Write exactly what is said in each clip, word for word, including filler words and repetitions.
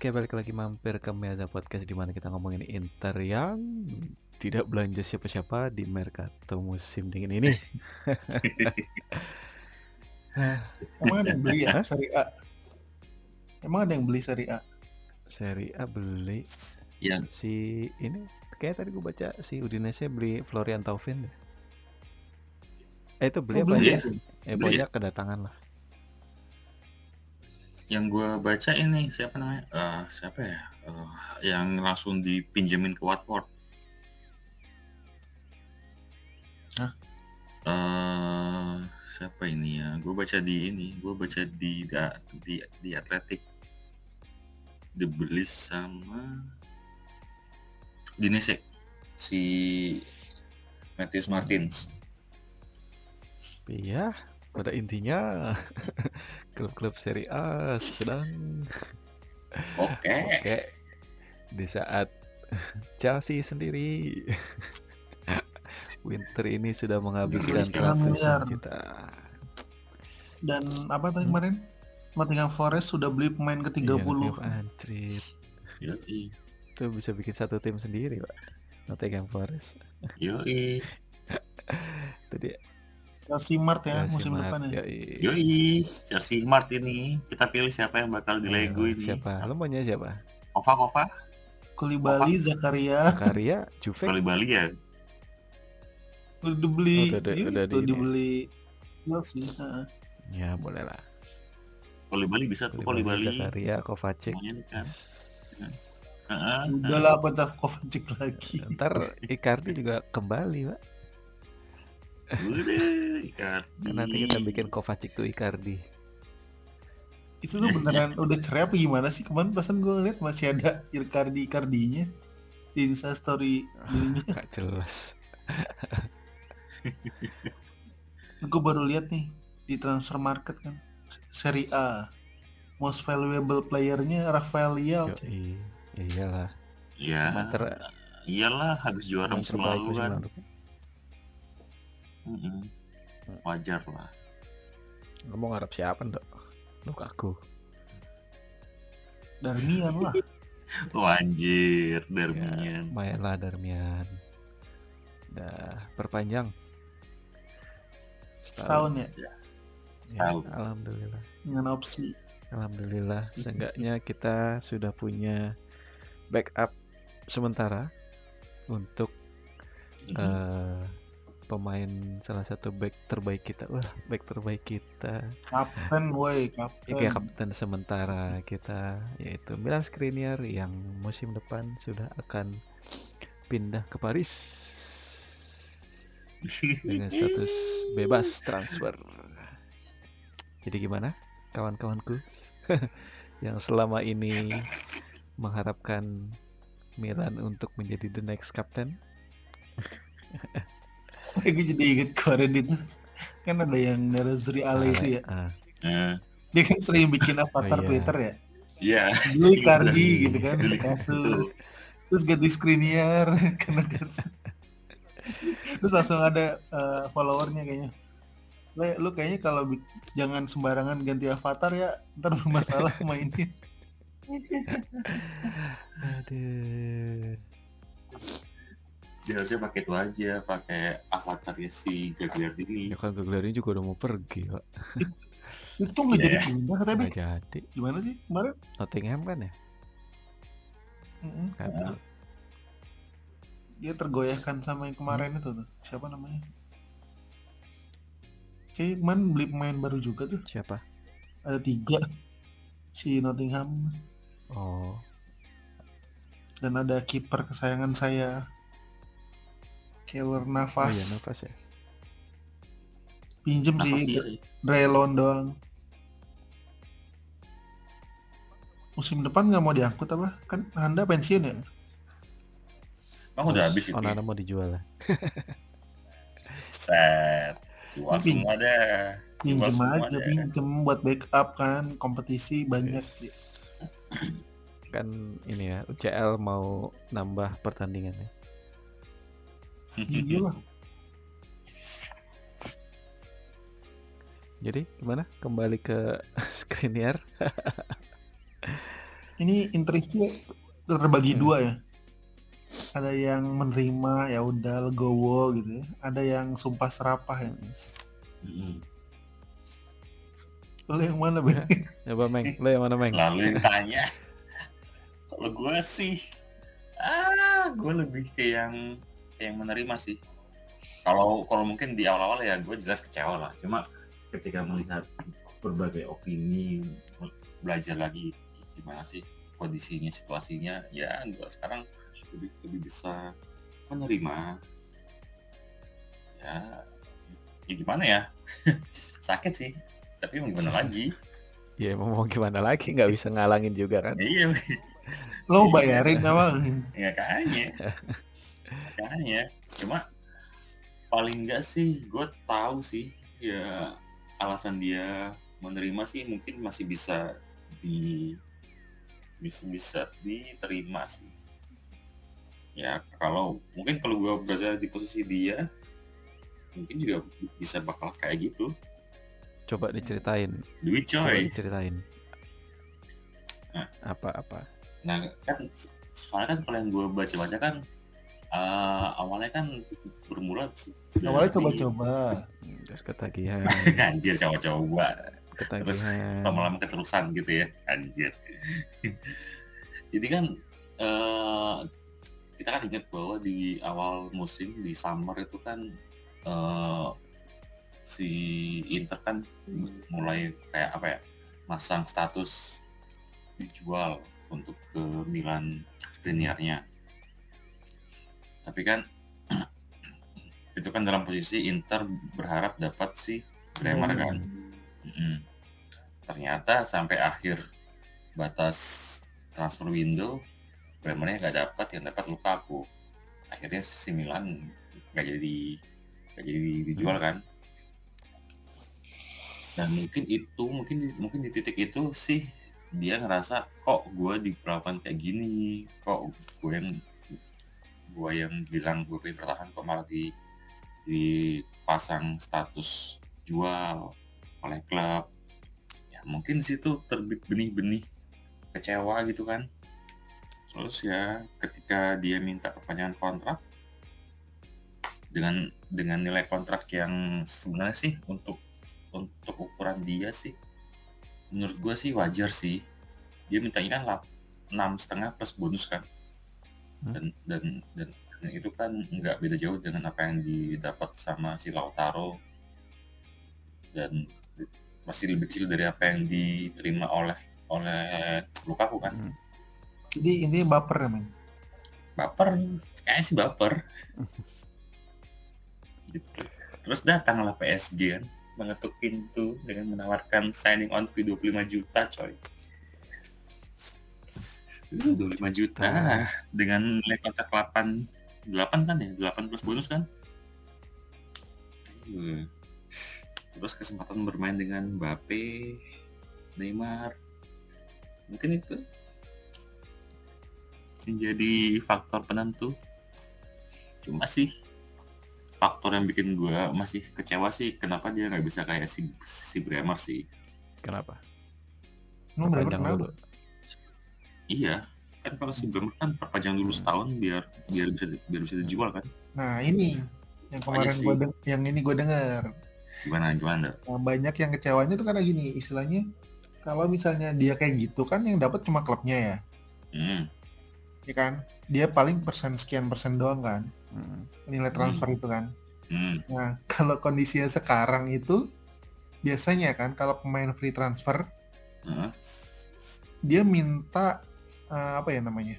Oke, balik lagi mampir ke Miazza Podcast, dimana kita ngomongin Inter yang tidak belanja siapa-siapa di merkato musim dingin ini. Emang ada yang beli ya? Serie A? Emang ada yang beli Serie A? Serie A beli yang si ini, kayak tadi gue baca si Udinese beli Florian Thauvin. Eh itu beli oh, apa ya? Eh banyak ya? Kedatangan lah. Yang gue baca ini siapa namanya? Uh, siapa ya? Uh, yang langsung dipinjemin ke Watford. Hah? Uh, siapa ini ya? Gue baca di ini. Gue baca di di di Athletic. Dibeli sama Udinese si Matheus Martins. Iya, pada intinya klub-klub Serie A sedang oke okay. okay. Di saat Chelsea sendiri winter ini sudah menghabiskan ratusan juta. Dan apa tadi hmm. kemarin? Nottingham Forest sudah beli pemain ke tiga puluh. Iya, itu bisa bikin satu tim sendiri, Pak. Nottingham Forest. Yoi. Tadi Chelsea Mart ya Chelsea musim Mart, depan ya. Yoi. Yoi. Chelsea Mart ini kita pilih siapa yang bakal dilego ini. Siapa? Lu maunya siapa? Kova Kova. Koulibaly, Zakaria. Zakaria, Juve. Koulibaly ya. Udah dibeli. Oh, udah, udah, udah, udah dibeli. Chelsea, heeh. Ya, boleh lah. Koulibaly bisa tuh, Koulibaly, Zakaria, Kovacic. Heeh. Udah lah pada Kovacic lagi. Ntar Icardi juga kembali, Pak. Udah Icardi. Nanti kita bikin Kovacic tuh Icardi. Itu tuh beneran udah cerai apa gimana sih? Kemarin perasaan gue ngeliat masih ada Icardi Icardinya di Insta story dulunya. Gak jelas. Gue baru lihat nih di transfer market kan. Serie A most valuable player-nya Rafael Leo. Okay. Iyalah. Iya. Ter... Iyalah habis juara musim lalu kan. Mm-hmm. Wajar lah. Lu mau ngarep siapa, Dok? Lukaku. Darmian lah. Oh anjir, Darmian. Ya, mainlah Darmian. Dah, perpanjang. Setahun, Setahun ya. Ya, alhamdulillah. Dengan opsi. Alhamdulillah, seenggaknya kita sudah punya backup sementara untuk mm-hmm. uh, pemain salah satu back terbaik kita. Wah, back terbaik kita. Kapten, woi, kapten. Iya, kapten sementara kita yaitu Milan Škriniar yang musim depan sudah akan pindah ke Paris dengan status bebas transfer. Jadi gimana kawan-kawanku yang selama ini mengharapkan Milan untuk menjadi the next captain? Gue jadi inget kemarin itu kan ada yang Narazri Ale itu ya. Ah. Dia kan sering bikin avatar oh, Twitter ya. Iya. Yeah. Dulu Icardi gitu kan kasus. Terus ganti Škriniar karena kasus. Terus langsung ada uh, followernya kayaknya. Lu kayaknya kalau bi- jangan sembarangan ganti avatar ya, ntar bermasalah mainnya. Aduh. Dia harusnya pakai itu aja, pakai avatarnya si Gagliardini. Ya kan Gagliardini juga udah mau pergi, Pak. Itu nggak yeah. jadi pindah, tapi nggak jadi. Gimana sih kemarin? Nottingham kan ya? Mm-hmm. Kata. Dia tergoyahkan sama yang kemarin hmm. itu tuh. Siapa namanya? Oke, man beli pemain baru juga tuh. Siapa? Ada tiga. Si Nottingham. Oh. Dan ada kiper kesayangan saya, Keylor Navas. Oh iya, Navas ya. Pinjem Navas sih, iya. Drelon doang. Musim depan nggak mau diangkut apa? Kan Anda pensiun ya? Bang oh, udah habis itu. Onana mau dijual lah. Set. Jual Pin- semua deh. Pinjem aja, pinjem buat backup kan, kompetisi banyak. Yes. Kan ini ya, U C L mau nambah pertandingannya. Iya. Jadi gimana? Kembali ke Škriniar. ini interestnya terbagi hmm. dua ya. Ada yang menerima ya udah legowo gitu ya. Ada yang sumpah serapah ya. Hmm. Lo yang mana Ben? Ya Bang Meng, lo yang mana Meng? Lalu ditanya. Kalau gue sih, ah gue lebih ke yang yang menerima sih. Kalau kalau mungkin di awal-awal ya gue jelas kecewa lah. Cuma ketika melihat berbagai opini, belajar lagi gimana sih kondisinya, situasinya, ya gue sekarang lebih lebih bisa menerima. Ya, ya gimana ya? Sakit sih, tapi mau gimana lagi? Ya mau gimana lagi, nggak bisa ngalangin juga kan? Iya, lo bayarin awal. Ya kayaknya, kayaknya. Cuma paling nggak sih, gue tahu sih ya alasan dia menerima sih mungkin masih bisa di bisa bisa diterima sih ya. Kalau mungkin kalau gue berada di posisi dia mungkin juga bisa bakal kayak gitu. Coba diceritain duit coy, coba diceritain nah, apa-apa nah kan soalnya kan kalau yang gue baca-baca kan Uh, awalnya kan bermula awalnya coba-coba terus ketagihan anjir coba-coba ketagihan. Terus lama-lama keterusan gitu ya anjir. Jadi kan uh, kita kan ingat bahwa di awal musim di summer itu kan uh, si Inter kan mulai kayak apa ya masang status dijual untuk ke Milan Škriniarnya. Tapi kan itu kan dalam posisi Inter berharap dapat si Bremer kan. Mm-hmm. Ternyata sampai akhir batas transfer window Bremernya nggak dapat, yang dapat Lukaku. Akhirnya si Milan nggak jadi nggak jadi dijual kan. Dan mungkin itu mungkin mungkin di titik itu sih dia ngerasa kok gue diperlakukan kayak gini, kok gue yang gue yang bilang gue pengen bertahan kok malah di dipasang status jual oleh klub. Ya mungkin situ terbit benih-benih kecewa gitu kan. Terus ya ketika dia minta perpanjangan kontrak dengan dengan nilai kontrak yang sebenarnya sih untuk untuk ukuran dia sih menurut gue sih wajar sih. Dia mintanya kan enam koma lima plus bonus kan. Dan, dan dan dan itu kan nggak beda jauh dengan apa yang didapat sama si Lautaro dan masih lebih kecil dari apa yang diterima oleh oleh Lukaku kan. Jadi ini baper ya men? Baper, kayaknya sih baper. Terus datanglah P S G kan, mengetuk pintu dengan menawarkan signing on fee dua puluh lima juta coy. dua puluh lima juta nah. Dengan nilai kontrak delapan delapan kan ya, delapan plus bonus kan. Hmm. Terus kesempatan bermain dengan Mbappe, Neymar. Mungkin itu menjadi faktor penentu. Cuma sih faktor yang bikin gue masih kecewa sih kenapa dia nggak bisa kayak si, si Bremer sih. Kenapa? Mau berpanjang dulu. Iya, kan kalau si Bremer kan perpanjang dulu setahun biar biar bisa biar bisa dijual kan. Nah ini yang kemarin gue deng- yang ini gue dengar. Gimana gimana? Nah, banyak yang kecewanya tuh karena gini, istilahnya kalau misalnya dia kayak gitu kan yang dapat cuma klubnya ya. Hmm. Ya kan, dia paling persen sekian persen doang kan. Hmm. Nilai transfer hmm. itu kan. Hmm. Nah kalau kondisinya sekarang itu biasanya kan kalau pemain free transfer hmm. dia minta Uh, apa ya namanya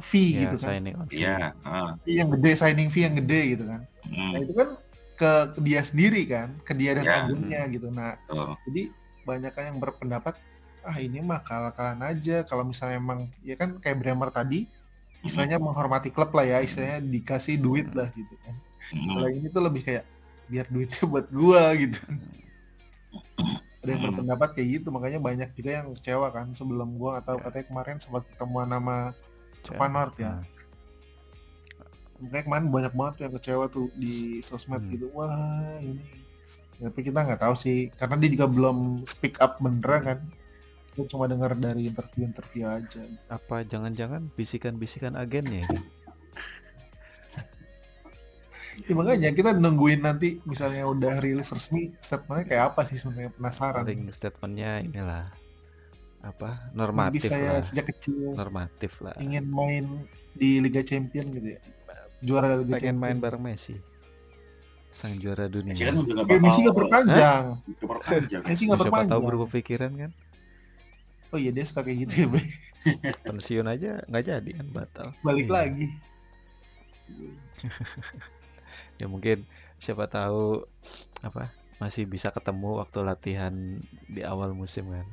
fee ya, gitu kan ya, uh. yang gede, signing fee yang gede gitu kan. hmm. Nah itu kan ke, ke dia sendiri kan, ke dia dan ya. Agungnya gitu. Nah oh. Jadi banyak yang berpendapat ah ini mah kalah-kalahan aja kalau misalnya emang ya kan kayak Bremer tadi istilahnya hmm. menghormati klub lah ya, istilahnya dikasih duit lah gitu kan. Kalau hmm. ini tuh lebih kayak biar duitnya buat gua gitu. Ada yang berpendapat kayak gitu, makanya banyak juga yang kecewa kan sebelum gua atau ya. Katanya kemarin sempat ketemuan nama Fanart ya. Makanya kemarin banyak banget yang kecewa tuh di sosmed hmm. gitu. Wah ini, tapi kita nggak tahu sih, karena dia juga belum speak up beneran kan. aku cuma dengar dari interview-interview aja. Apa jangan-jangan bisikan-bisikan agennya? Ya, makanya kita nungguin nanti misalnya udah rilis resmi, statementnya kayak apa sih sebenarnya, penasaran. Paling statementnya inilah apa, normatif lah. Saya sejak kecil normatif lah. Ingin main di Liga Champion gitu ya. Juara Liga pengen Champion. Main bareng Messi. Sang juara dunia. Messi kan udah enggak Messi enggak perpanjang. Messi enggak perpanjang. Siapa tahu berubah pikiran kan. Oh iya, dia suka kayak gitu ya, Bang. Pensiun aja enggak jadi kan, batal. Balik iya. lagi. Ya mungkin siapa tahu apa masih bisa ketemu waktu latihan di awal musim kan.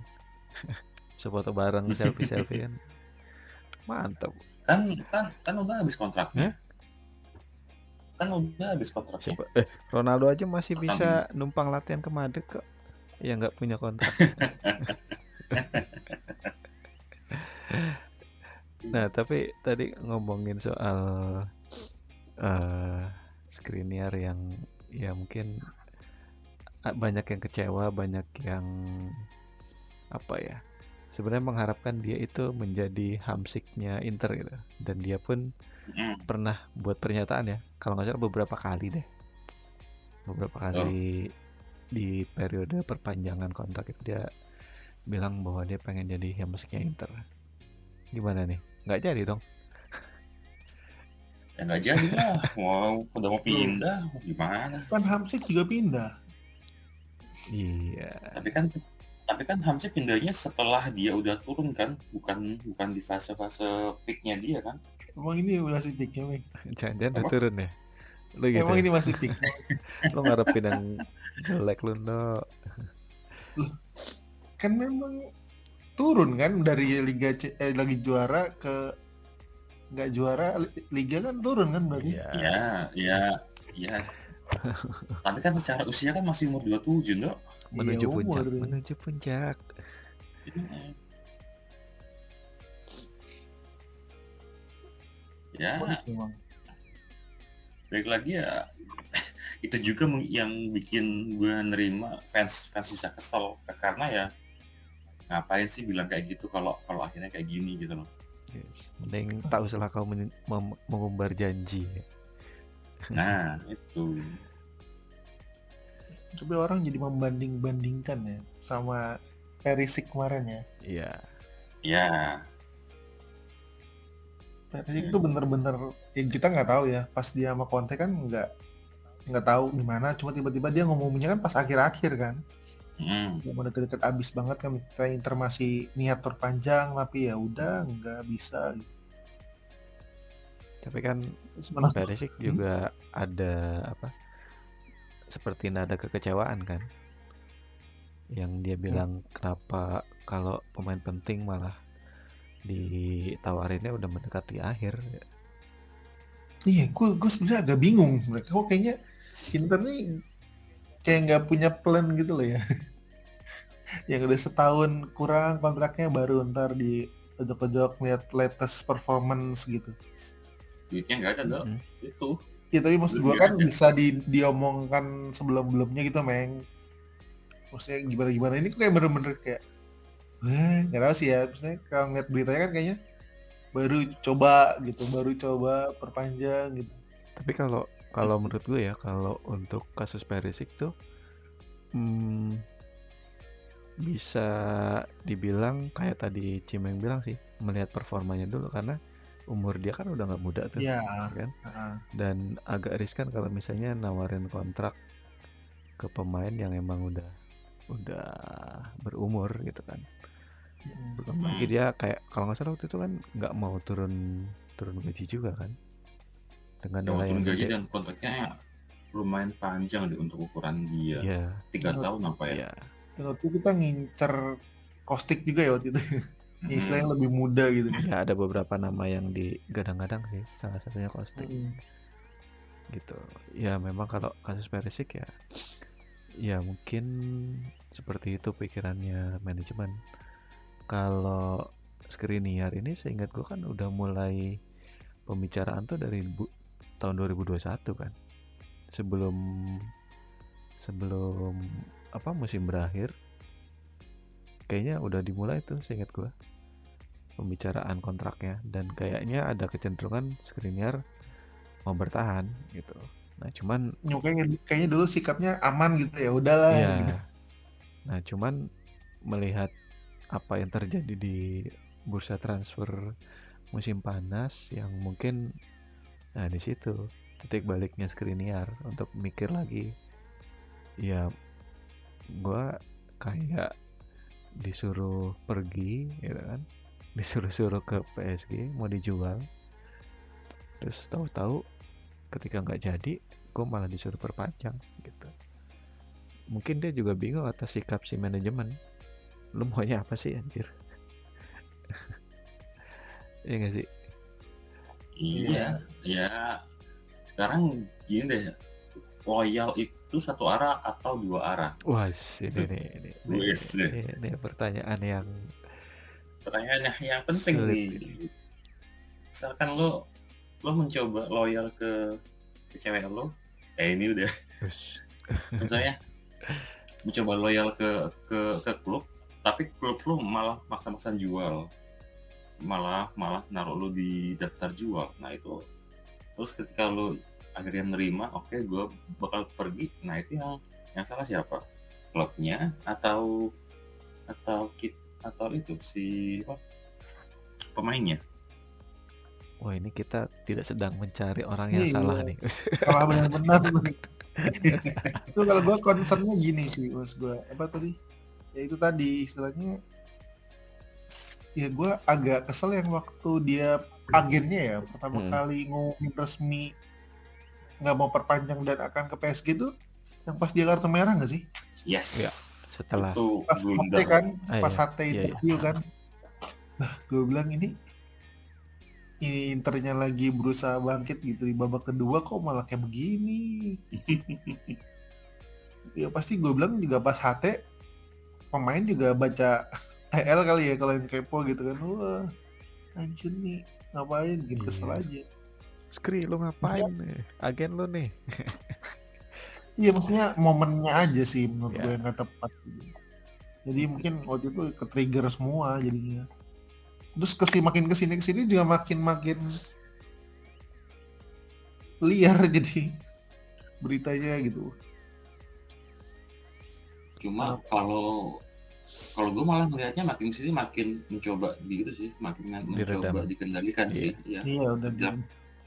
Foto bareng selfie-selfie kan. Mantap. Kan kan kan udah habis kontraknya. Eh? Kan udah habis kontraknya. Siapa? Eh, Ronaldo aja masih Ronaldo. Bisa numpang latihan ke Madrid kok. Ya enggak punya kontrak. Nah, tapi tadi ngomongin soal uh, Škriniar yang ya mungkin banyak yang kecewa, banyak yang apa ya, sebenarnya mengharapkan dia itu menjadi Hamsiknya Inter gitu, dan dia pun mm. pernah buat pernyataan ya, kalau nggak salah beberapa kali deh, beberapa kali oh. di periode perpanjangan kontrak itu dia bilang bahwa dia pengen jadi Hamsiknya Inter. Gimana nih, nggak jadi dong? Ya nggak jadi lah, mau udah mau pindah, gimana? Kan Hamsik juga pindah. Iya. Tapi kan Tapi kan Hamsik pindahnya setelah dia udah turun kan, bukan bukan di fase-fase peak-nya dia kan. Emang ini udah si peak-nya, Weng? Jangan-jangan udah turun ya? Lu gitu. Emang ini masih peak-nya? Lu ngarepin yang jelek lu, no. Kan memang turun kan dari Liga C, eh, lagi juara ke nggak juara, Liga kan turun kan berarti? Iya, iya, iya. Tapi kan secara usia kan masih umur dua puluh tujuh, no? Menuju, iya, puncak, menuju puncak ya, baik lagi ya. Itu juga yang bikin gue nerima fans fans bisa kesel, karena ya ngapain sih bilang kayak gitu kalau kalau akhirnya kayak gini gitu loh. Yes, mending tak usahlah kau men- mem- mengumbar janji. Nah itu. Tapi orang jadi membanding-bandingkan ya sama Perisik kemarin ya. Iya. Iya. Perisik itu bener-bener ya, kita nggak tahu ya, pas dia sama Conte kan nggak nggak tahu gimana, cuma tiba-tiba dia ngomongnya kan pas akhir-akhir kan. Hmm. Mau deket-deket abis banget kan, saya Inter masih niat terpanjang tapi ya udah nggak bisa. Gitu. Tapi kan Perisik juga hmm? ada apa? Seperti nada kekecewaan kan, yang dia bilang hmm. kenapa kalau pemain penting malah ditawarinnya udah mendekati akhir. Iya, gue gue sebenarnya agak bingung sebenarnya. Kok kayaknya Inter nih kayak nggak punya plan gitu loh ya. Yang udah setahun kurang kontraknya baru ntar di pojok-pojok lihat latest performance gitu. Duitnya nggak ada loh, hmm. itu. Ya tapi maksud gue kan bisa di, diomongkan sebelum-belumnya gitu, Meng. Maksudnya gimana-gimana, ini kayak bener-bener kayak wah, gak tau sih ya, maksudnya kalau ngeliat beritanya kan kayaknya baru coba gitu, baru coba perpanjang gitu. Tapi kalau kalau menurut gue ya, kalau untuk kasus Perisik tuh hmm, bisa dibilang kayak tadi Cimeng bilang sih, melihat performanya dulu, karena umur dia kan udah nggak muda tuh, ya, kan? Uh. Dan agak riskan kalau misalnya nawarin kontrak ke pemain yang emang udah udah berumur gitu kan. Belum lagi dia kayak kalau nggak salah waktu itu kan nggak mau turun turun gaji juga kan. Dengan nilai ya, turun gaji gede. Dan kontraknya lumayan panjang deh untuk ukuran dia. Ya. Tiga Lalu, tahun apa ya? ya. Waktu kita ngincer Kostić juga ya waktu itu. Istilahnya hmm. lebih muda gitu. Ya ada beberapa nama yang digadang-gadang sih, salah satunya Kostić. Hmm. Gitu. Ya memang kalau kasus Perisik ya, ya mungkin seperti itu pikirannya manajemen. Kalau Škriniar ini seingat gue kan udah mulai pembicaraan tuh dari bu- tahun dua ribu dua puluh satu kan. Sebelum sebelum apa musim berakhir. kayaknya udah dimulai tuh seingat gue pembicaraan kontraknya, dan kayaknya ada kecenderungan Škriniar mau bertahan gitu. Nah cuman kayaknya, kayaknya dulu sikapnya aman gitu, ya udahlah ya, gitu. Nah cuman melihat apa yang terjadi di bursa transfer musim panas yang mungkin, nah di situ titik baliknya Škriniar untuk mikir lagi, ya gue kayak disuruh pergi gitu kan, disuruh-suruh ke P S G mau dijual, terus tahu-tahu ketika nggak jadi gue malah disuruh perpanjang gitu. Mungkin dia juga bingung atas sikap si manajemen, lu maunya apa sih anjir. Iya nggak sih? Iya ya, sekarang gini deh, loyal itu satu arah atau dua arah? Wah sih ini nih ini, ini, ini, ini pertanyaan yang pertanyaan yang penting nih. Misalkan lo lo mencoba loyal ke, ke cewek lo, eh ini udah misalnya mencoba loyal ke ke ke klub, tapi klub lo malah maksa-maksa jual, malah malah naruh lo di daftar jual. Nah itu terus ketika lo akhirnya nerima, oke okay, gue bakal pergi. Nah itu yang yang salah siapa? Klubnya atau atau kit atau itu si apa? Pemainnya? Wah ini kita tidak sedang mencari orang yang iya, salah iya. nih. Salah benar-benar. Itu kalau gue concernnya gini sih mas gue, apa tadi? Ya itu tadi istilahnya. Ya gue agak kesel yang waktu dia agennya ya pertama hmm. kali ngomongin resmi nggak mau perpanjang dan akan ke P S G itu, yang pas dia kartu merah nggak sih? Yes. Ya, setelah itu pas H T kan, ah, pas H T iya. interview iya, iya. kan. Nah gue bilang ini. Ini Internya lagi berusaha bangkit gitu di babak kedua kok malah kayak begini. Ya pasti gue bilang juga pas H T pemain juga baca T L kali ya kalau yang kepo gitu kan. Wah anjir nih ngapain gitu, kesel aja. Skri lu ngapain nih? Agen lu nih. Iya maksudnya momennya aja sih menurut yeah. gue yang gak tepat. Jadi mungkin waktu itu ke-trigger semua jadinya. Terus kesini, makin kesini kesini juga makin makin liar jadi beritanya gitu. Cuma kalau kalau gue malah melihatnya makin kesini makin mencoba di itu sih, makin mencoba dikendalikan yeah. sih. Iya yeah, udah. Dari,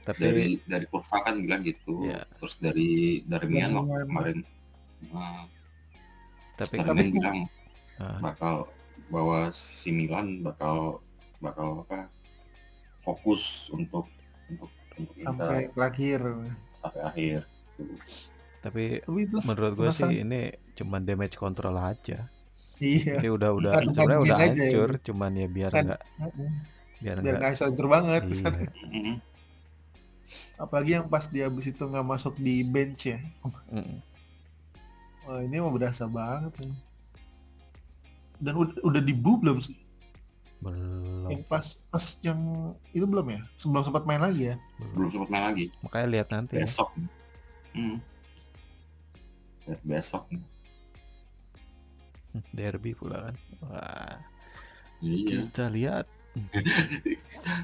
tapi dari dari kurva kan bilang gitu. Yeah. Terus dari dari Mian waktu kemarin. Nah, tapi kemarin bilang uh. bakal bahwa si Milan bakal bakal apa fokus untuk untuk, untuk sampai akhir sampai akhir tapi, tapi itu menurut gue masa... sih ini cuman damage control aja. Iya ini udah udah sebenarnya udah hancur ya. Cuman ya biar nggak biar nggak hancur banget iya. Apalagi yang pas dia abis itu nggak masuk di bench ya. Mm-mm. Wah ini mau berasa banget nih. Dan udah, udah dibu belum sih? Belum. Yang pas pas yang itu belum ya? Sebelum sempat main lagi ya? Belum sempat main lagi. Makanya lihat nanti. Besok. Ya. Hmm. Lihat besok. Derby pula kan. Wah. Iya. Kita lihat.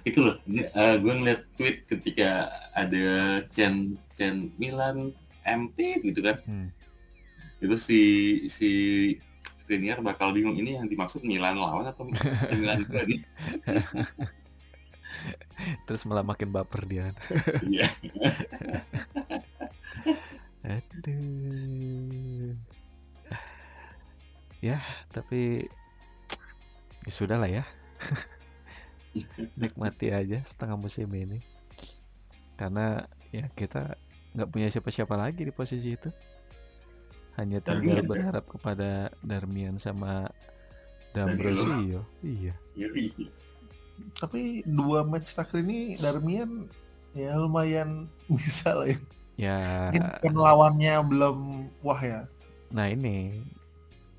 Itu loh. Uh, gue ngeliat tweet ketika ada Chen Chen Milan M T gitu kan. Hmm. Itu si si Škriniar bakal bingung ini yang dimaksud Milan lawan atau Milan tadi. Terus malah makin baper dia. Iya. Aduh. Ya, tapi ya sudahlah ya. Nikmati aja setengah musim ini. Karena ya kita enggak punya siapa-siapa lagi di posisi itu. Hanya tinggal Darmian, berharap ya? Kepada Darmian sama D'Ambrosio. Iya. Tapi dua match terakhir ini Darmian ya lumayan bisa lah ya. Ya. Mungkin lawannya belum wah ya. Nah ini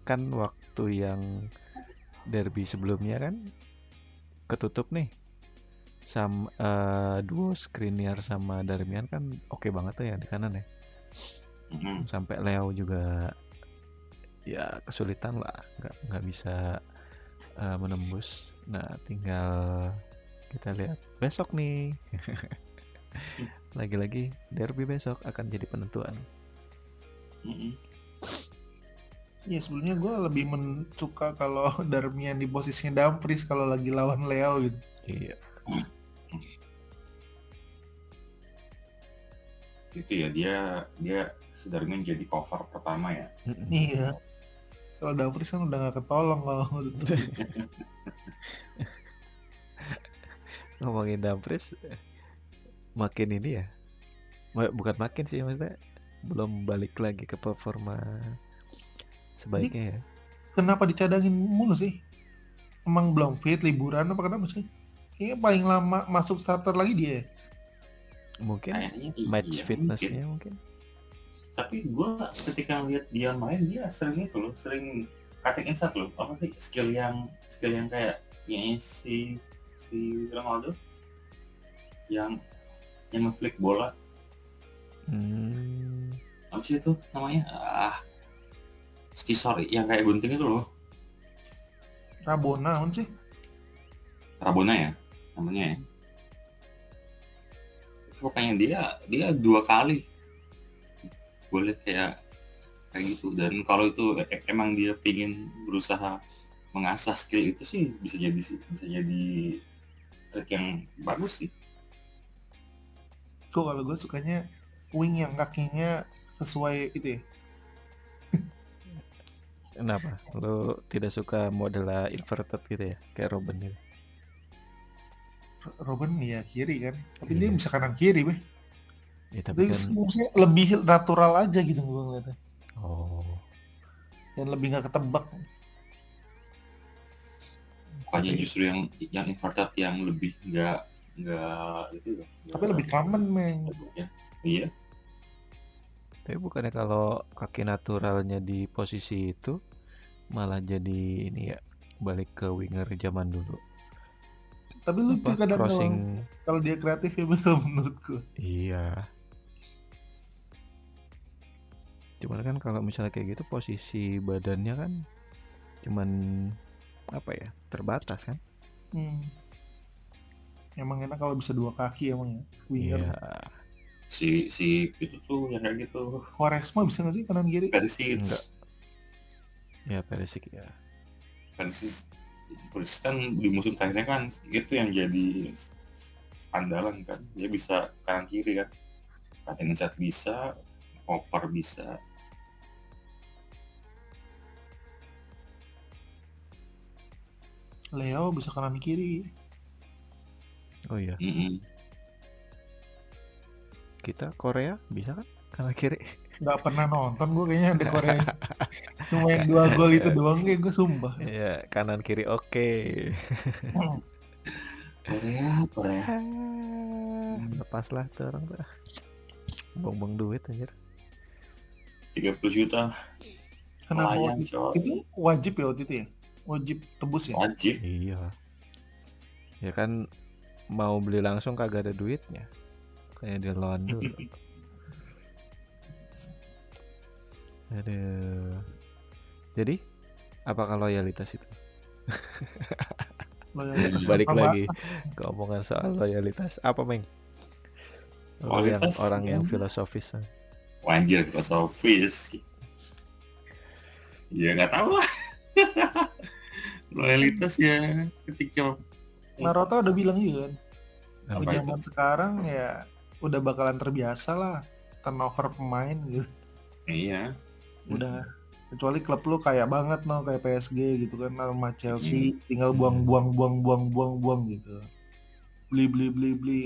kan waktu yang derby sebelumnya kan ketutup nih sama uh, duo Škriniar sama Darmian kan oke okay banget tuh ya di kanan ya. Sampai Leo juga ya kesulitan lah, nggak nggak bisa uh, menembus. Nah, tinggal kita lihat besok nih. Lagi-lagi derby besok akan jadi penentuan. Mm-hmm. Ya sebelumnya gue lebih mencuka kalau Darmian di posisinya Dumfries kalau lagi lawan Leo gitu. Iya. Itu ya dia dia Darmian jadi cover pertama ya. Mm-hmm. Iya. Kalau Dumfries kan udah nggak ketolong kalau. Ngomongin Dumfries makin ini ya, bukan makin sih maksudnya belum balik lagi ke performa sebaiknya ini, ya. Kenapa dicadangin mulu sih? Emang belum fit, liburan apa kenapa sih? Kayaknya paling lama masuk starter lagi dia. Mungkin kayaknya, match iya, fitnessnya mungkin. mungkin. Tapi gue ketika lihat dia main dia sering itu loh, sering cutting inside loh. Apa sih skill yang skill yang kayak yang si si Ronaldo yang yang nge-flick bola. Hmm. Apa sih itu namanya? Ah. Skisor yang kayak gunting itu loh. Rabona kan sih? Rabona ya namanya ya. Pokoknya dia dia dua kali. Boleh kayak kayak gitu, dan kalau itu emang dia pingin berusaha mengasah skill itu sih bisa jadi bisa jadi trik yang bagus sih. So kalau gue sukanya wing yang kakinya sesuai itu ya. Kenapa? Lo tidak suka modelnya inverted gitu ya? Kayak Robin gitu. Robin ya kiri kan? Tapi yeah, dia bisa kanan kiri weh. Ya, tapi kan lebih natural aja gitu gue ngeliatnya. Oh. Dan lebih gak ketebak. Bukannya okay, justru yang yang inverted yang lebih gak gak gitu. Tapi gak lebih common men. Ya. Iya. Tapi bukannya kalau kaki naturalnya di posisi itu malah jadi ini ya, balik ke winger zaman dulu. Tapi lucu kadang crossing, kalau dia kreatif ya betul menurutku. Iya. Cuman kan kalau misalnya kayak gitu posisi badannya kan cuman apa ya, terbatas kan. Hmm. Emang enak kalau bisa dua kaki emang ya winger. Iya. Si si itu tuh yang kayak gitu. Quaresma bisa nggak sih kanan kiri? Perisik. Ya Perisik ya. Perisik Perisik kan di musim terakhirnya kan itu yang jadi andalan kan. Dia bisa kanan kiri kan. Cutting inside bisa, over bisa. Leo bisa kanan kiri. Oh iya. Mm-hmm. Kita Korea bisa kan kanan kiri? Nggak pernah nonton gue kayaknya ada Korea. Cuma yang dua gol itu doang kayak gue sumpah. Iya kanan kiri oke. Okay. Hmm. Korea Korea. Lepaslah tuh orang tuh. Bong-bong duit anjir. tiga puluh juta. Kenapa wajib? Itu wajib ya waktu itu ya? Wajib tebus ya? Wajib. Iya. Ya kan mau beli langsung kagak ada duitnya. Kayak di lawan dulu. Aduh. Jadi apakah loyalitas itu? Loyalitas balik apa? Lagi ke omongan soal loyalitas. Apa Meng? Loyalitas yang, orang yang filosofis. Anjir filosofis. Ya nggak tahu lah. Loyalitas ya ketika Naruto udah bilang juga kan. Di zaman sekarang ya udah bakalan terbiasa lah turnover pemain gitu. Iya. Udah. Kecuali klub lu kaya banget no, kayak P S G gitu kan sama Chelsea, mm. tinggal buang-buang buang-buang buang-buang gitu. Beli beli beli beli.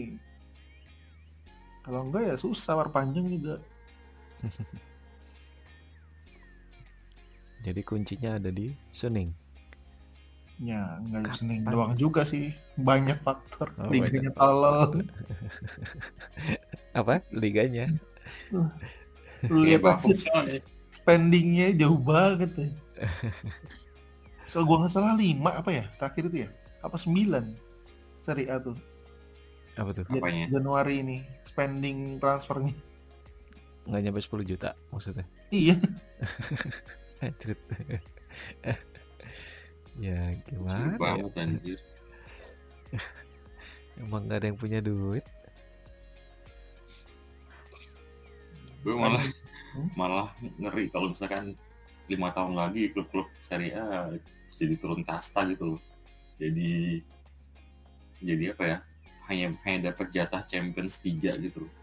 Kalau enggak ya susah perpanjang juga. Jadi kuncinya ada di Suning. Ya, enggak Suning doang juga sih. Banyak faktor. Oh, liganya tolol. Apa? Liganya. Lihat asis spendingnya jauh banget ya. Kalau gua nggak salah lima apa ya? Terakhir itu ya? Apa sembilan? Seri A tuh. Apa tuh? Jan- Januari ini spending transfernya nggak nyampe sepuluh juta maksudnya. Iya. Ya gimana? Banget anjir. Emang gak ada yang punya duit. Gue malah hmm? malah ngeri kalau misalkan lima tahun lagi klub-klub Serie A jadi turun kasta gitu loh. Jadi jadi apa ya? Hanya hanya dapat jatah Champions tiga gitu loh.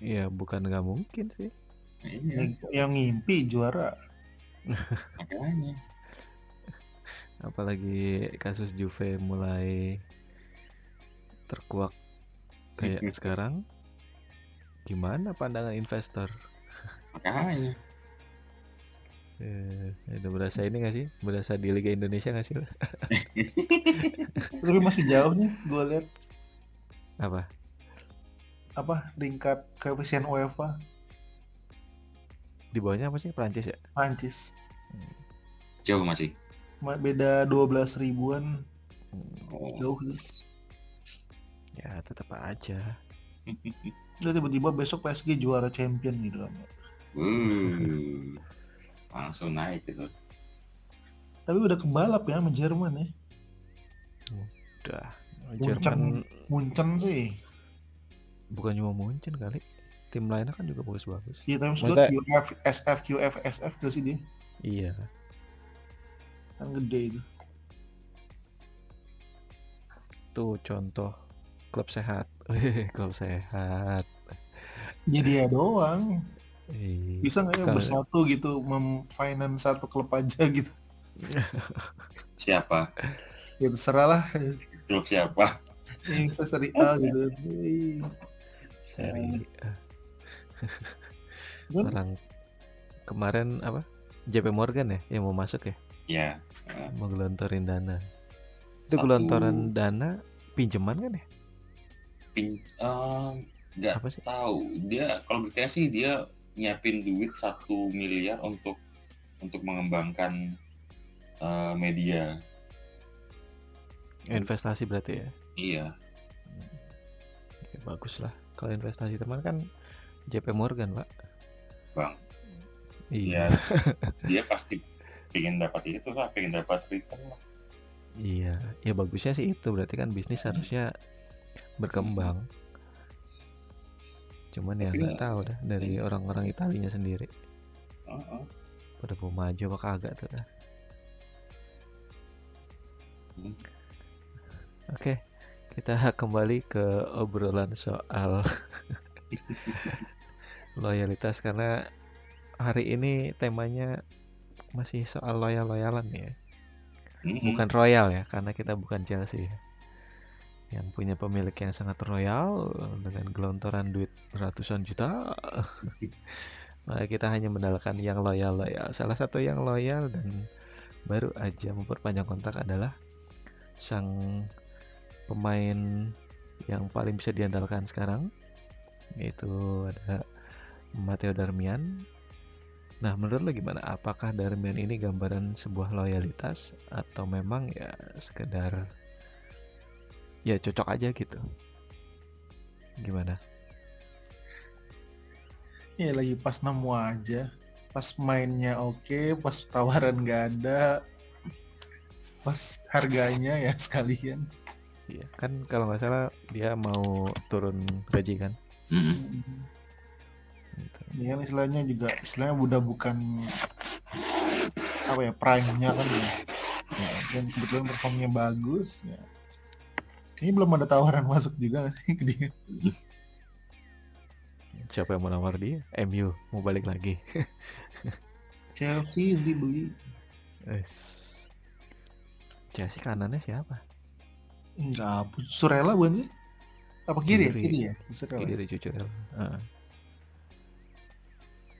Iya, bukan gak mungkin sih. Iya. Yang ngimpi juara. Makanya. Apalagi kasus Juve mulai terkuak kayak sekarang, gimana pandangan investor? Makanya. Eh, udah berasa ini nggak sih? Berasa di Liga Indonesia nggak sih? Tapi masih jauh nih, gue lihat. Apa? Apa tingkat koefisien UEFA? Di bawahnya apa sih? Prancis ya? Prancis. Jauh masih. Beda dua belas ribuan. Oh. Jauh. Ya tetap aja. Udah tiba-tiba besok P S G juara champion gitu kan. Uh, langsung naik gitu. Tapi udah kebalap ya sama Jerman ya. Udah. Jerman Munchen sih. Bukan cuma Munchen kali. Tim lainnya kan juga bagus-bagus. Iya, tapi sudah Q F, S F, Q F, S F ke sini. Iya. Kan gede itu. Tuh contoh klub sehat. Klub sehat. Jadi ya doang. Iya. Bisa nggak ya bersatu gitu, memfinance satu klub aja gitu. Siapa? Ya terserah lah. Klub siapa? Yang bisa seri A gitu. Seri A. Orang kemarin apa J P Morgan ya yang mau masuk ya, ya uh, mau gelontorin dana itu satu... gelontoran dana pinjaman kan ya Pin, uh, gak apa sih? Tahu dia kalau berita sih dia nyiapin duit satu miliar untuk untuk mengembangkan uh, media investasi berarti ya. Iya ya, bagus lah kalau investasi teman kan J P Morgan, Pak. Bang. Iya. Dia pasti pengen dapat itu lah, pengen dapat return lah. Iya, ya bagusnya sih itu. Berarti kan bisnis hmm. harusnya berkembang. Cuman tapi ya nggak tahu dah dari hmm. orang-orang Italinya sendiri. Uh-uh. Pada mau maju apa kagak tuh dah. Hmm. Oke, kita kembali ke obrolan soal loyalitas karena hari ini temanya masih soal loyal-loyalan ya. Mm-hmm. Bukan royal ya karena kita bukan Chelsea ya. Yang punya pemilik yang sangat royal dengan gelontoran duit ratusan juta. Nah, kita hanya mendalkan yang loyal-loyal. Salah satu yang loyal dan baru aja memperpanjang kontrak adalah sang pemain yang paling bisa diandalkan sekarang, yaitu ada Matteo Darmian. Nah, menurut lo gimana? Apakah Darmian ini gambaran sebuah loyalitas atau memang ya sekedar ya cocok aja gitu? Gimana? Ya lagi pas nemu aja, pas mainnya oke, pas tawaran gak ada, pas harganya ya sekalian. Iya kan kalau nggak salah dia mau turun gaji kan? Mm-hmm. Ini kan istilahnya juga istilahnya udah bukan apa ya prime-nya kan ya, dan kebetulan performnya bagus ya. Kayaknya belum ada tawaran masuk juga sih ke dia. Siapa yang mau nawar dia? M U mau balik lagi. Chelsea dibeli. Yes. Chelsea kanannya siapa? Enggak, Surela bukan sih? Apa kiri, kiri, kiri ya? Surela. Kiri cucu L. Heeh.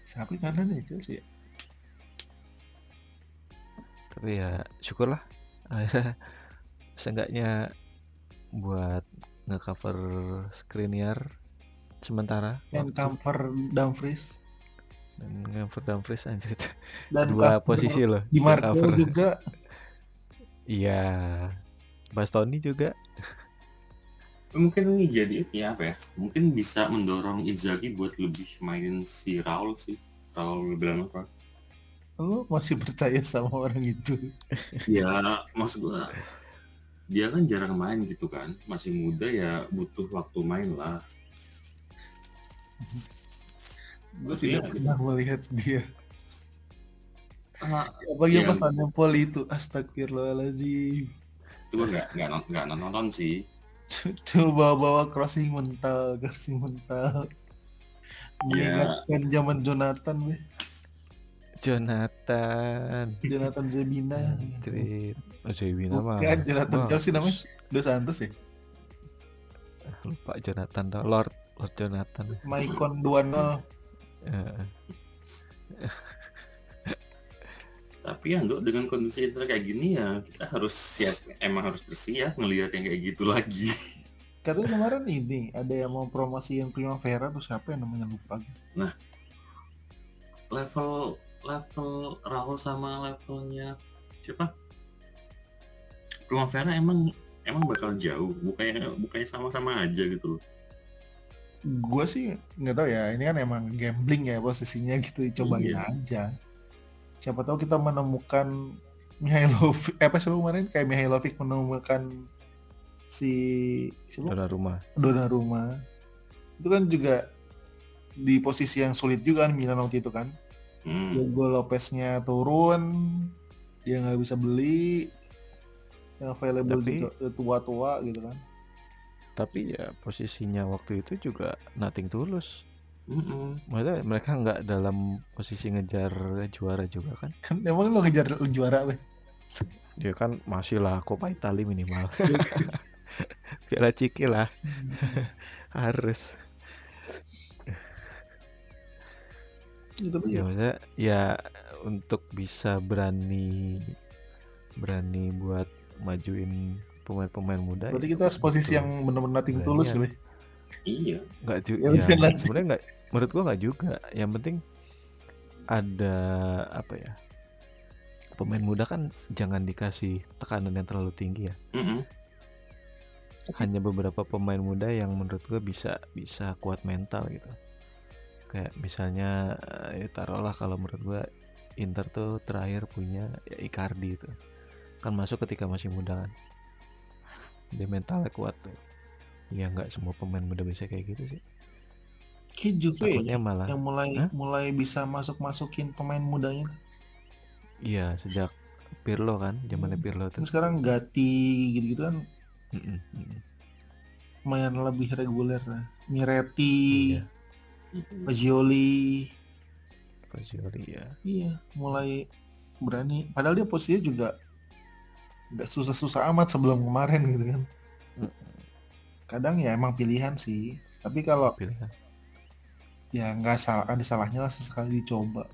Siapa kanan ya Chelsea? Tapi ya syukurlah. Seenggaknya buat nge-cover Škriniar sementara dan cover Dumfries. Dan cover Dumfries anjir. Dan dua posisi loh. Dimarco juga. Iya. Bastoni juga. Mungkin ini jadi ya apa ya? Mungkin bisa mendorong Inzaghi buat lebih mainin si Raul sih. Raul bilang apa? Lu masih percaya sama orang itu? Ya, maksud gue dia kan jarang main gitu kan, masih muda ya, butuh waktu main lah. Gue tidak pernah melihat dia. Ah, bagi ya, pesan yang poli itu astagfirullahaladzim. Itu gue nggak nggak nonton sih. Coba bawa crossing mental, crossing mental. Mengingatkan ya. Zaman Jonathan weh. Jonathan Jonathan Zebina Trit. Oh Zebina mah bukan, Jonathan siapa sih namanya? Dos Santos ya? Lupa Jonathan tau, Lord Lord Jonathan Maicon dua nol. Tapi ya dok, dengan kondisi Inter kayak gini ya kita harus siap, emang harus bersiap ngelihat yang kayak gitu lagi. Katanya kemarin ini ada yang mau promosiin Primavera tuh, siapa yang namanya lupa. Nah, level level Raul sama levelnya siapa? Primavera emang emang bakal jauh, bukannya bukannya sama-sama aja gitu. Gue sih nggak tahu ya, ini kan emang gambling ya posisinya gitu, cobain iya. aja. Siapa tahu kita menemukan Mihajlović, eh, apa sih kemarin kayak Mihajlović menemukan si siapa? Donnarumma. Donnarumma itu kan juga di posisi yang sulit juga kan Milan waktu itu kan. Hmm. Diego Lopez-nya turun, dia nggak bisa beli, yang available tapi, juga tua-tua gitu kan. Tapi ya posisinya waktu itu juga nothing tulus. Mm-hmm. Maksudnya mereka nggak dalam posisi ngejar juara juga kan? Kan emang lo ngejar juara weh? Dia kan masih lah Coppa Italia minimal, Piala Ciki lah, harus. Ya maksudnya ya untuk bisa berani berani buat majuin pemain-pemain muda. Berarti ya, kita harus posisi yang benar-benar nothing tulus lebih. Iya. Enggak juga. Ya, ya, sebenarnya enggak, menurut gua enggak juga. Yang penting ada apa ya? Pemain muda kan jangan dikasih tekanan yang terlalu tinggi ya. Mm-hmm. Hanya beberapa pemain muda yang menurut gua bisa bisa kuat mental gitu. Kayak misalnya ya taruhlah kalau menurut gue Inter tuh terakhir punya ya Icardi itu kan masuk ketika masih muda kan, dia mentalnya kuat tuh ya. Nggak semua pemain muda bisa kayak gitu sih, kayak Juve ya, malah yang mulai Hah? mulai bisa masuk masukin pemain mudanya. Iya sejak Pirlo kan, zamannya Pirlo tuh. Terus sekarang Gatti gitu-gitu kan lumayan lebih reguler lah. Miretti iya. Fagioli, Fagioli ya. Iya, mulai berani. Padahal dia posisinya juga nggak susah-susah amat sebelum kemarin gitu kan. Kadang ya emang pilihan sih. Tapi kalau pilihan, ya nggak salah, ada salahnya lah sesekali dicoba.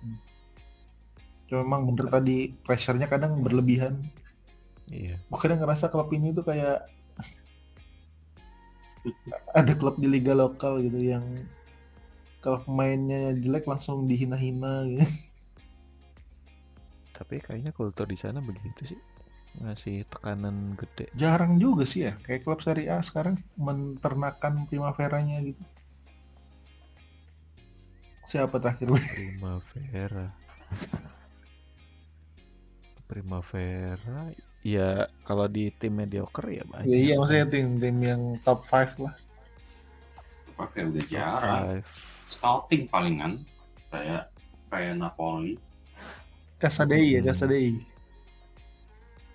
Cuma memang bener tadi pressure-nya kadang berlebihan. Iya. Makanya ngerasa klub ini tuh kayak ada klub di liga lokal gitu yang kalau pemainnya jelek langsung dihina-hina gitu. Tapi kayaknya kultur di sana begitu sih, ngasih tekanan gede. Jarang juga sih ya, kayak klub Serie A sekarang menternakan Primavera-nya gitu. Siapa terakhir? Primavera. Primavera, ya kalau di tim mediocre ya banyak. Ya, iya, maksudnya tim-tim yang top lima lah. Pakai udah jarang. Scouting palingan kayak kayak Napoli, Casadei ya hmm. Casadei.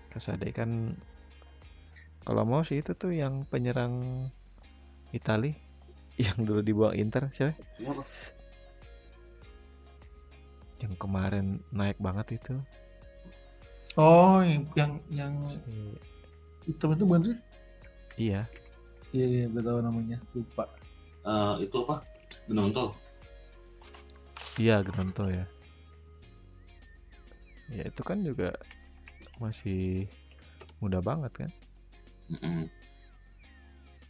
Casadei kan kalau mau sih itu tuh yang penyerang Itali yang dulu dibawa Inter siapa? Ya. Yang kemarin naik banget itu. Oh yang yang, yang... hitam itu bukan sih? Iya. Iya iya gue tahu namanya, lupa. Uh, itu apa? Gnonto. Iya, Gnonto ya. Ya itu kan juga masih muda banget kan? Mm-hmm.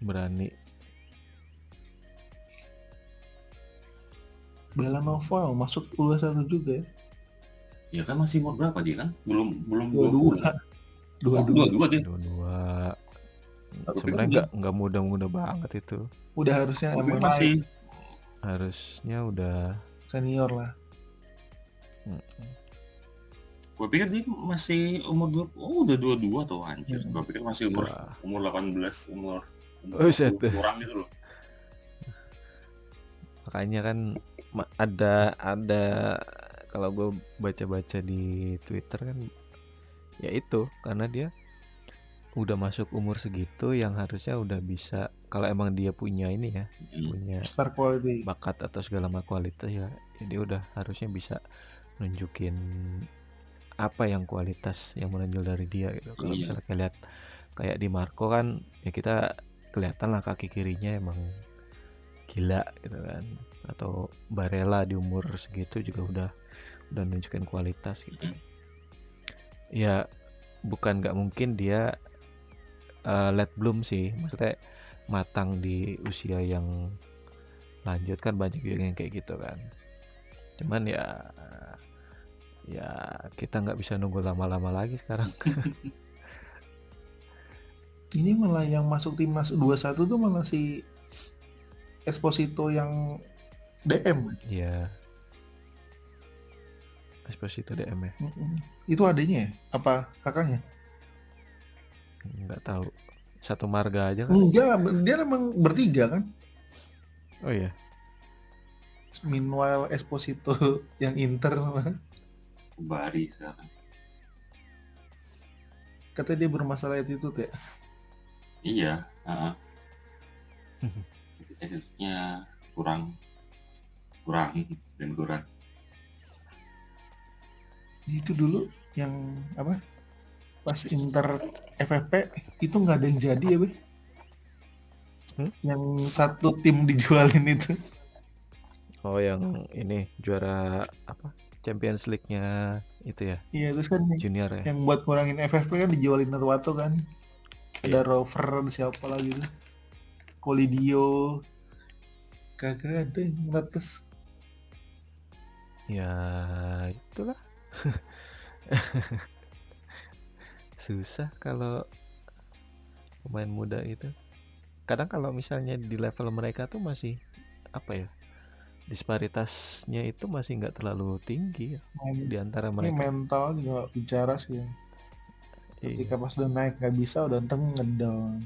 Berani. Belanova masuk U dua puluh satu juga ya? Ya kan masih umur berapa dia kan? Belum belum dua puluh dua. dua puluh dua. dua puluh dua. Sebenarnya enggak enggak muda-muda banget itu. Udah harusnya emang masih harusnya udah senior lah. Gue pikir dia masih umur dua puluh, oh udah dua puluh dua tuh anjir. Gue pikir masih umur Wah. umur delapan belas, umur kurang gitu loh. Makanya kan ada ada kalau gue baca-baca di Twitter kan ya itu karena dia udah masuk umur segitu yang harusnya udah bisa kalau emang dia punya ini ya, hmm. punya star quality, bakat atau segala macam kualitas ya, dia udah harusnya bisa nunjukin apa yang kualitas yang menonjol dari dia gitu. Kalau iya. misalnya kayak lihat kayak Dimarco kan ya kita kelihatan lah kaki kirinya emang gila gitu kan, atau Barella di umur segitu juga udah udah nunjukin kualitas gitu. Hmm. Ya bukan nggak mungkin dia uh, late bloom sih, maksudnya matang di usia yang lanjut kan banyak juga yang kayak gitu kan. Cuman ya ya kita nggak bisa nunggu lama-lama lagi sekarang. Ini malah yang masuk timnas U dua puluh satu tuh malah si Esposito yang D M. Iya. Esposito D M ya. Itu adanya ya? Apa kakaknya? Nggak tahu. Satu marga aja kan? Enggak, dia emang bertiga kan? Oh iya. Meanwhile Esposito yang Inter kan? Barisa. Katanya dia bermasalah attitude ya? Iya, uh-uh. Attitude-nya kurang kurang dan kurang. Itu dulu yang apa? Pas Inter F F P itu enggak ada yang jadi ya, Be? Hmm? Yang satu tim dijualin itu. Oh, yang ini juara apa? Champions League-nya itu ya? Iya, terus kan junior ya. Yang buat ngurangin F F P kan dijualin Nurwato kan. Ada yeah. Rover, siapa lagi tuh? Colidio. Kagak ada yang meletus. Ya, itulah. Susah kalau pemain muda itu. Kadang kalau misalnya di level mereka tuh masih apa ya? Disparitasnya itu masih nggak terlalu tinggi ya, di antara mereka. Ini mental juga bicara sih. Ketika iya. pas udah naik nggak bisa udah ngedong.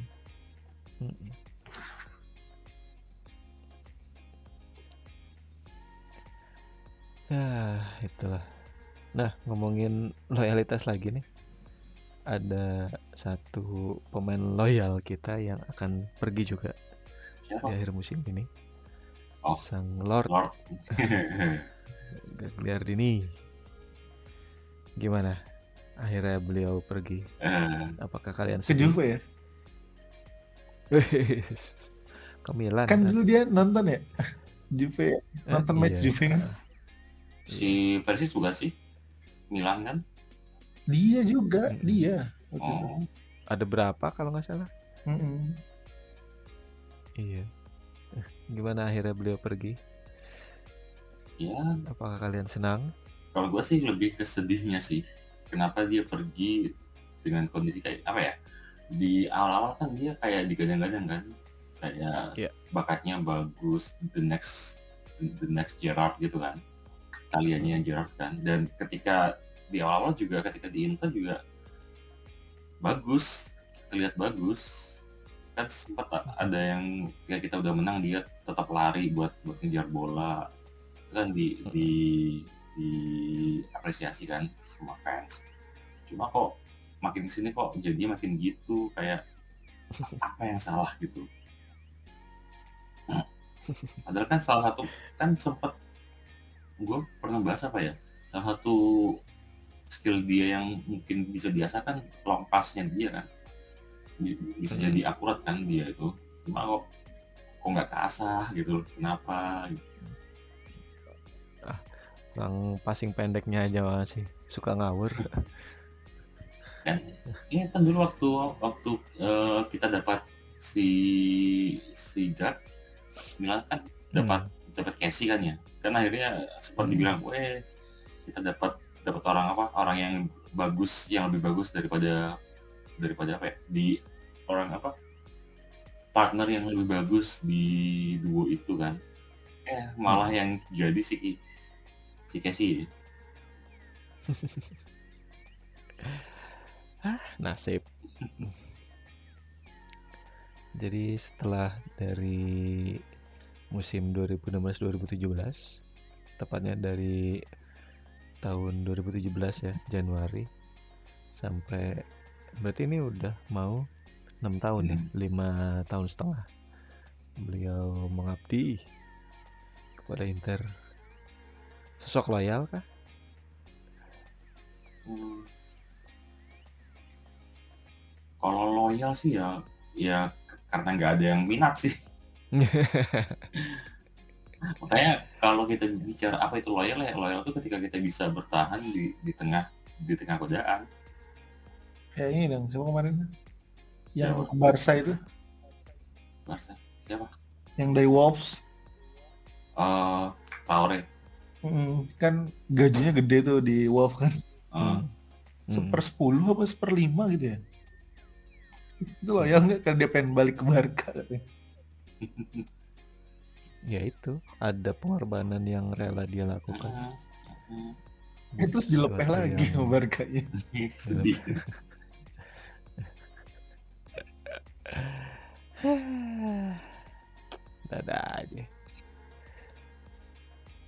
Ya itulah. Nah ngomongin loyalitas lagi nih. Ada satu pemain loyal kita yang akan pergi juga ya. Di akhir musim ini. Oh, sang Lord, Lord. Gagliardini. Gimana? Akhirnya beliau pergi. Uh, Apakah kalian sedih? Ke Juve ya? Ke Milan. Kan dulu dia nonton ya? Juve, nonton uh, match iya. Juve kan? Si Perisik juga sih? Milan kan? Dia juga, mm-hmm. dia. Oh. Ada berapa kalau nggak salah? Mm-hmm. Iya. Gimana akhirnya beliau pergi? Ya. Apakah kalian senang? Kalau gue sih lebih kesedihnya sih. Kenapa dia pergi dengan kondisi kayak apa ya? Di awal-awal kan dia kayak digadang-gadang kan, kayak yeah. bakatnya bagus, the next the next Gerrard gitu kan, kaliannya hmm. Gerrard kan. Dan ketika di awal-awal juga ketika di Inter juga bagus, terlihat bagus. Kan sempat ada yang ketika kita udah menang dia tetap lari buat buat ngejar bola kan di di di apresiasi kan semua fans. Cuma kok makin kesini kok jadinya makin gitu kayak apa yang salah gitu. Nah, padahal kan salah satu kan sempat gue pernah bahas apa ya salah satu skill dia yang mungkin bisa diasahkan long pass-nya dia kan. Bisa hmm. jadi akurat kan dia itu, cuma kok kok nggak kasah gitu, kenapa? Gitu. Ah, orang passing pendeknya aja sih, suka ngawur. Kan, ini kan dulu waktu waktu uh, kita dapat si si Jack, Milan kan dapat hmm. dapat Casey kan ya, kan akhirnya seperti dibilang, eh kita dapat dapat orang apa, orang yang bagus, yang lebih bagus daripada daripada apa ya, di orang apa partner yang lebih bagus di duo itu kan eh malah yang jadi si si Casey Ah, nasib. Jadi setelah dari musim dua ribu enam belas dua ribu tujuh belas, tepatnya dari tahun dua ribu tujuh belas ya, Januari sampai, berarti ini udah mau enam tahun ya, lima tahun setengah beliau mengabdi kepada Inter. Sosok loyal kah? Hmm. Kalau loyal sih ya, ya karena nggak ada yang minat sih. Makanya kalau kita bicara apa itu loyal ya, loyal itu ketika kita bisa bertahan di, di tengah di tengah godaan. Kayak ini dong, siapa kemarin? Yang siapa? Barca itu? Barca siapa? Yang dari Wolves? Uh, Traore. Hmm, kan gajinya gede tuh di Wolves kan? Uh. Seper sepuluh apa seper lima gitu ya? Itu loyal nggak? Karena dia pengen balik ke Barca katanya. Ya itu, ada pengorbanan yang rela dia lakukan. Uh, uh, terus dilepeh lagi yang... Barca-nya. Sedih. Dadah aja.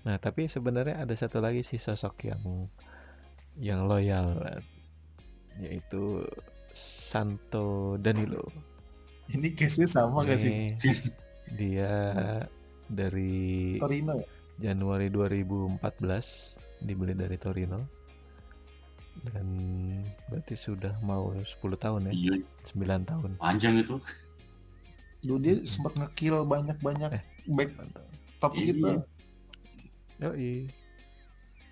Nah, tapi sebenarnya ada satu lagi sih sosok yang yang loyal, yaitu Santo Danilo. Ini case-nya sama nggak sih? Dia dari Torino ya? Januari dua ribu empat belas dibeli dari Torino, dan berarti sudah mau sepuluh tahun ya? Iya. sembilan tahun. Panjang itu. Duh, dia sempat nge-kill banyak-banyak eh. back top iya. Kita. Yoi.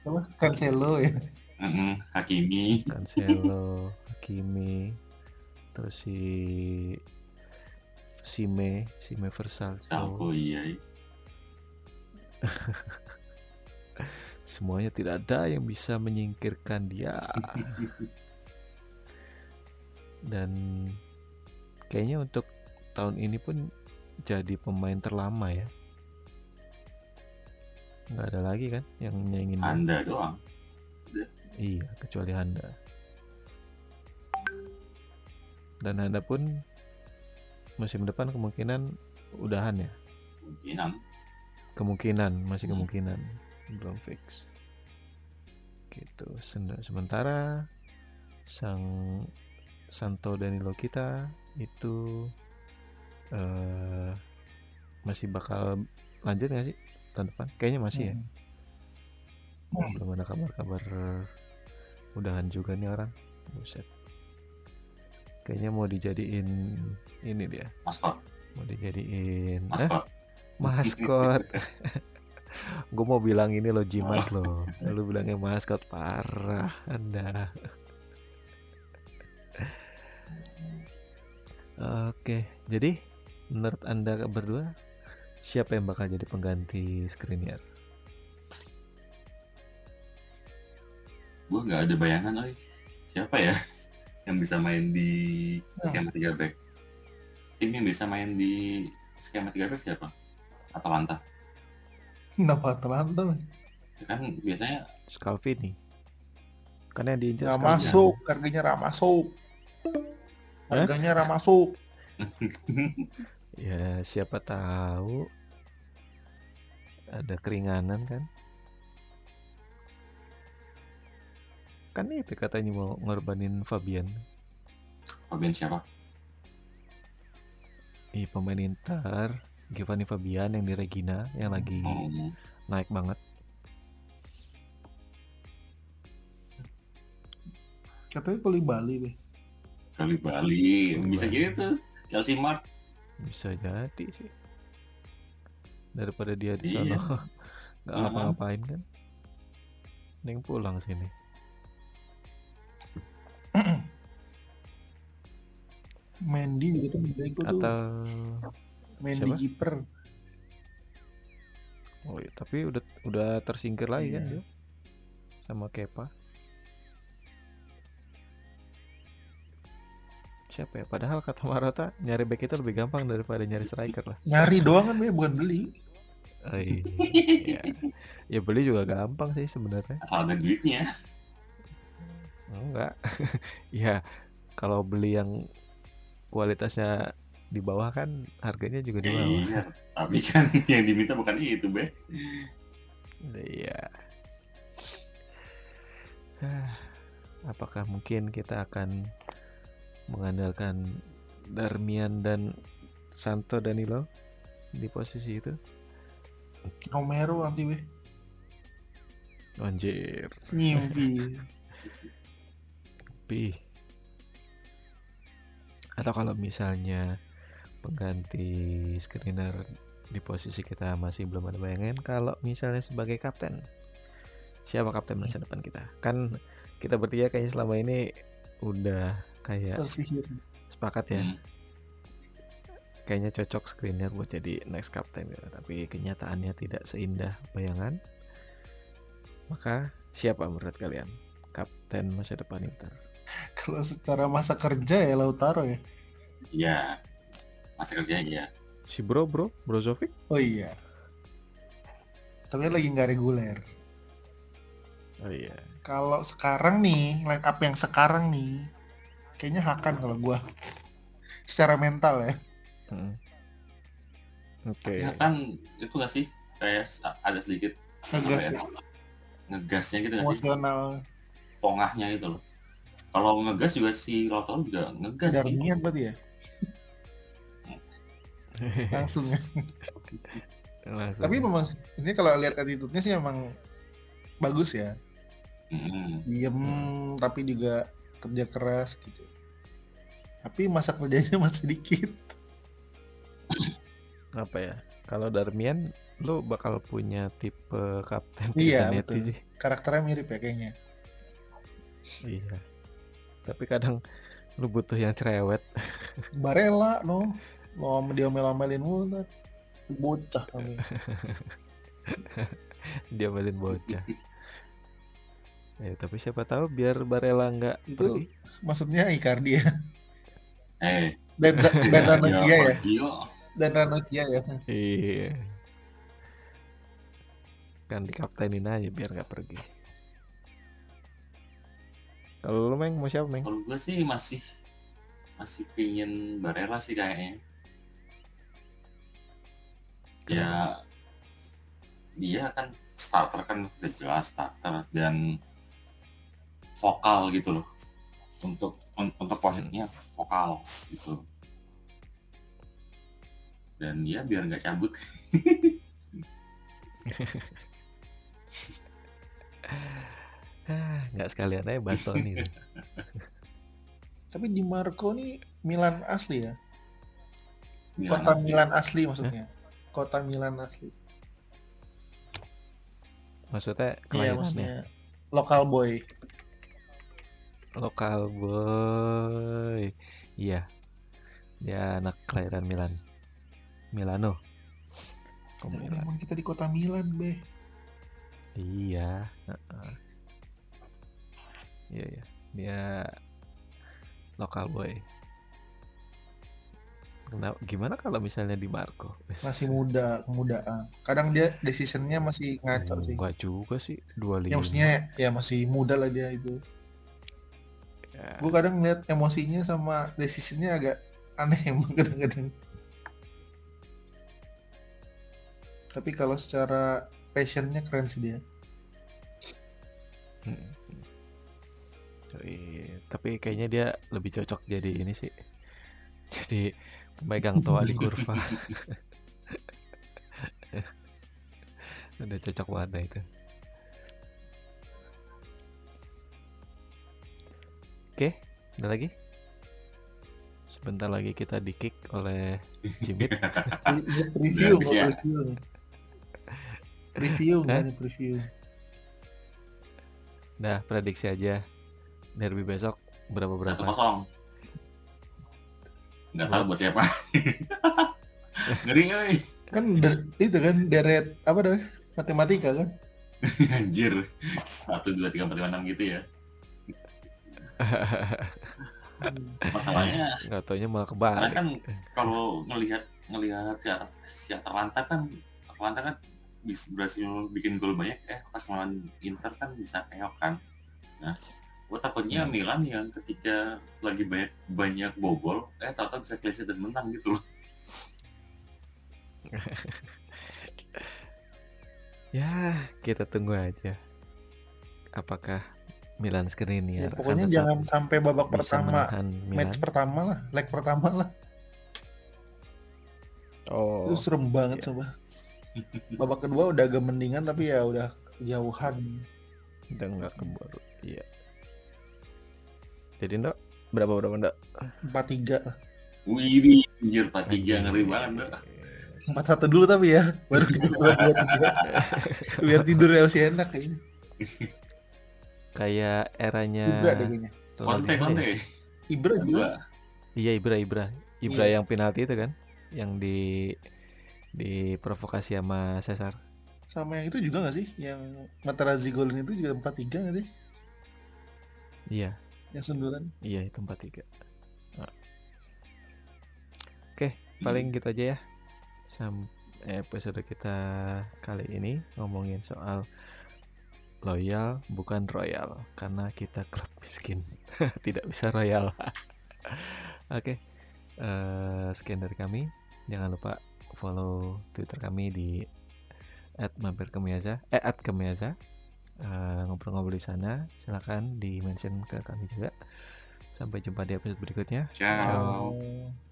Apa? Cancelo ya? Uh-huh. Hakimi. Cancelo, Hakimi, terus si Sime, Sime Versalco. Salco, iya. Semuanya tidak ada yang bisa menyingkirkan dia. Dan kayaknya untuk tahun ini pun jadi pemain terlama ya. Nggak ada lagi kan yang nyaingin. Anda doang. Iya, kecuali Anda. Dan Anda pun musim depan kemungkinan udahan ya? Kemungkinan. Kemungkinan, masih kemungkinan. Belum fix. Gitu. Sementara sang Santo Danilo kita itu uh, masih bakal lanjut nggak sih tahun depan? Kayaknya masih hmm. ya. Hmm. Belum ada kabar-kabar udahan juga nih orang. Buset. Kayaknya mau dijadiin ini dia. Maskot. Mau dijadiin maskot. Eh? Maskot. Gue mau bilang ini lo jimat lo. Lu bilangnya maskot, parah Anda. Oke, jadi menurut Anda berdua siapa yang bakal jadi pengganti Škriniar? Gue nggak ada bayangan, oi. Siapa ya? Yang bisa main di skema tiga back, tim yang bisa main di skema tiga back siapa? Atalanta. Kenapa Atalanta? Kan biasanya Scalvini. Karena yang diincar Scalvini. Masuk, harganya ramah masuk. Harganya eh? ramah masuk. Ya siapa tahu ada keringanan kan? Kan itu katanya mau ngorbanin Fabian. Fabian siapa? Ih, pemain Inter, Giovanni Fabian yang di Regina, yang lagi oh. naik banget. Katanya Koulibaly deh. Koulibaly, bisa jadi tuh Chelsea Mart. Bisa jadi sih. Daripada dia di sana nggak iya. ngapa-ngapain kan. Neng pulang sini. Mendy gitu itu atau Mendy kiper. Oh iya, tapi udah udah tersingkir lagi yeah. kan dia sama Kepa. Siapa ya? Padahal kata Marota nyari back itu lebih gampang daripada nyari striker lah. Nyari doang kan ya, bukan beli. Oh, iya. Ya beli juga gampang sih sebenarnya. Asal ada duitnya. enggak. Ya kalau beli yang kualitasnya di bawah kan harganya juga di bawah. Iya, tapi kan yang diminta bukan itu, Be. Iya. Apakah mungkin kita akan mengandalkan Darmian dan Santo Danilo di posisi itu? Romero nanti, Be. Anjir. Nyimpi. Pi. Atau kalau misalnya pengganti Škriniar di posisi kita masih belum ada bayangan, kalau misalnya sebagai kapten, siapa kapten masa depan kita? Kan kita bertiga kayaknya selama ini udah kayak tersihir, sepakat ya, hmm. kayaknya cocok Škriniar buat jadi next kapten gitu. Tapi kenyataannya tidak seindah bayangan. Maka siapa menurut kalian kapten masa depan Inter? Kalau secara masa kerja ya Lautaro ya. Iya. Masa kerjanya ya. Si Bro Bro, Brozovic? Oh iya. Tapi lagi nggak reguler. Oh iya. Kalau sekarang nih, line up yang sekarang nih, kayaknya Hakan kalau gua. Secara mental ya. Hmm. Oke. Okay. Hakan itu nggak sih? Kayak ada sedikit ngegas. Ngegasnya gitu nggak sih? Emosional. Pongahnya itu loh. Kalau ngegas juga si Lautaro juga ngegas sih. Darmian berarti ya? Langsung ya? Langsung. Tapi memang ini kalau lihat attitude-nya sih emang bagus ya. Mm. Diem mm. tapi juga kerja keras gitu. Tapi masa kerjanya masih dikit. Apa ya? Kalau Darmian lu bakal punya tipe kapten personality iya, sih. Karakternya mirip ya kayaknya. Iya. Tapi kadang lu butuh yang cerewet. Barela no, mau dia omel-omelin mulu, bocah kamu. Dia omelin bocah. Ya tapi siapa tahu biar Barela nggak itu pergi. Maksudnya Icardi ya. Eh. Dan dan Ranocchia ya. Dan Ranocchia ya. Iya. Kan dikaptenin aja biar nggak pergi. Kalau lu Meng, mau siapa Meng? Kalau gue sih masih masih pingin Barela sih kayaknya. Keren. Ya dia kan starter kan udah jelas starter dan vokal gitu loh. Untuk untuk posisinya vokal gitu. Dan ya biar nggak cabut. Nggak sekalian aja Bastoni. Tapi Dimarco nih Milan asli ya? Milan Kota asli. Milan asli maksudnya. Hah? Kota Milan asli. Maksudnya kelahirannya ya, lokal boy. Lokal boy. Iya. Dia anak kelahiran Milan. Milano. Milan. Emang kita di Kota Milan, Be. Iya, uh-uh. Iya, iya. Dia lokal boy. Kenapa? Gimana kalau misalnya Dimarco? Masih muda, kemudaan. Kadang dia decision-nya masih ngaco sih. Enggak juga sih, dua puluh lima. Ya maksudnya ya masih muda lah dia itu. Ya. Gue kadang ngeliat emosinya sama decision-nya agak aneh emang kadang-kadang. Tapi kalau secara passion-nya keren sih dia. Hmm. Tapi kayaknya dia lebih cocok jadi ini sih, jadi pemegang toa di kurva. Udah cocok banget itu. Oke, ada lagi? Sebentar lagi kita di kick oleh Jimit. Review, review, review kan? Review. Nah, prediksi aja. Derby besok berapa-berapa? satu kosong. Enggak tahu buat siapa. Ngeri euy. Kan der, itu kan deret apa namanya? Matematika kan. Anjir. satu dua tiga empat lima enam gitu ya. Masalahnya enggak taunya malah kebalik. Karena kan kalau ngelihat ngelihat si si Atalanta kan Atalanta kan bisa berhasil bikin gol banyak eh pas melawan Inter kan bisa keok kan. Nah, Gue takutnya hmm. Milan yang ketika lagi banyak banyak bobol, eh tata bisa klise dan menang gitu loh. Ya kita tunggu aja. Apakah Milan Škriniar? Ya, pokoknya jangan sampai babak pertama, match pertama lah, leg pertama lah. Oh. Itu serem banget coba. Ya. Babak kedua udah agak mendingan tapi ya udah jauhan. Udah nggak keburu. Iya. Jadi Ndok, berapa-berapa Ndok? empat tiga. Wih, anjir empat tiga ngeri banget Ndok. empat satu dulu tapi ya, baru dua dua tiga. Biar tidurnya masih enak kayaknya. Kayak eranya Conte-Conte ya? Ibra juga. Iya Ibra, Ibra. Ibra iya. Yang penalti itu kan, yang di diprovokasi sama Cesar. Sama yang itu juga enggak sih? Yang Materazzi golin itu juga empat tiga enggak sih? Iya. Yang sundulan? Iya itu empat tiga. Nah. Oke paling hmm. gitu aja ya. Sam- episode kita kali ini ngomongin soal loyal bukan royal karena kita klub miskin tidak bisa royal. Oke uh, sekian dari kami. Jangan lupa follow Twitter kami di at mampirkemiaza eh at kemiaza. Uh, ngobrol-ngobrol di sana, silakan di mention ke kami juga. Sampai jumpa di episode berikutnya. Ciao. Ciao.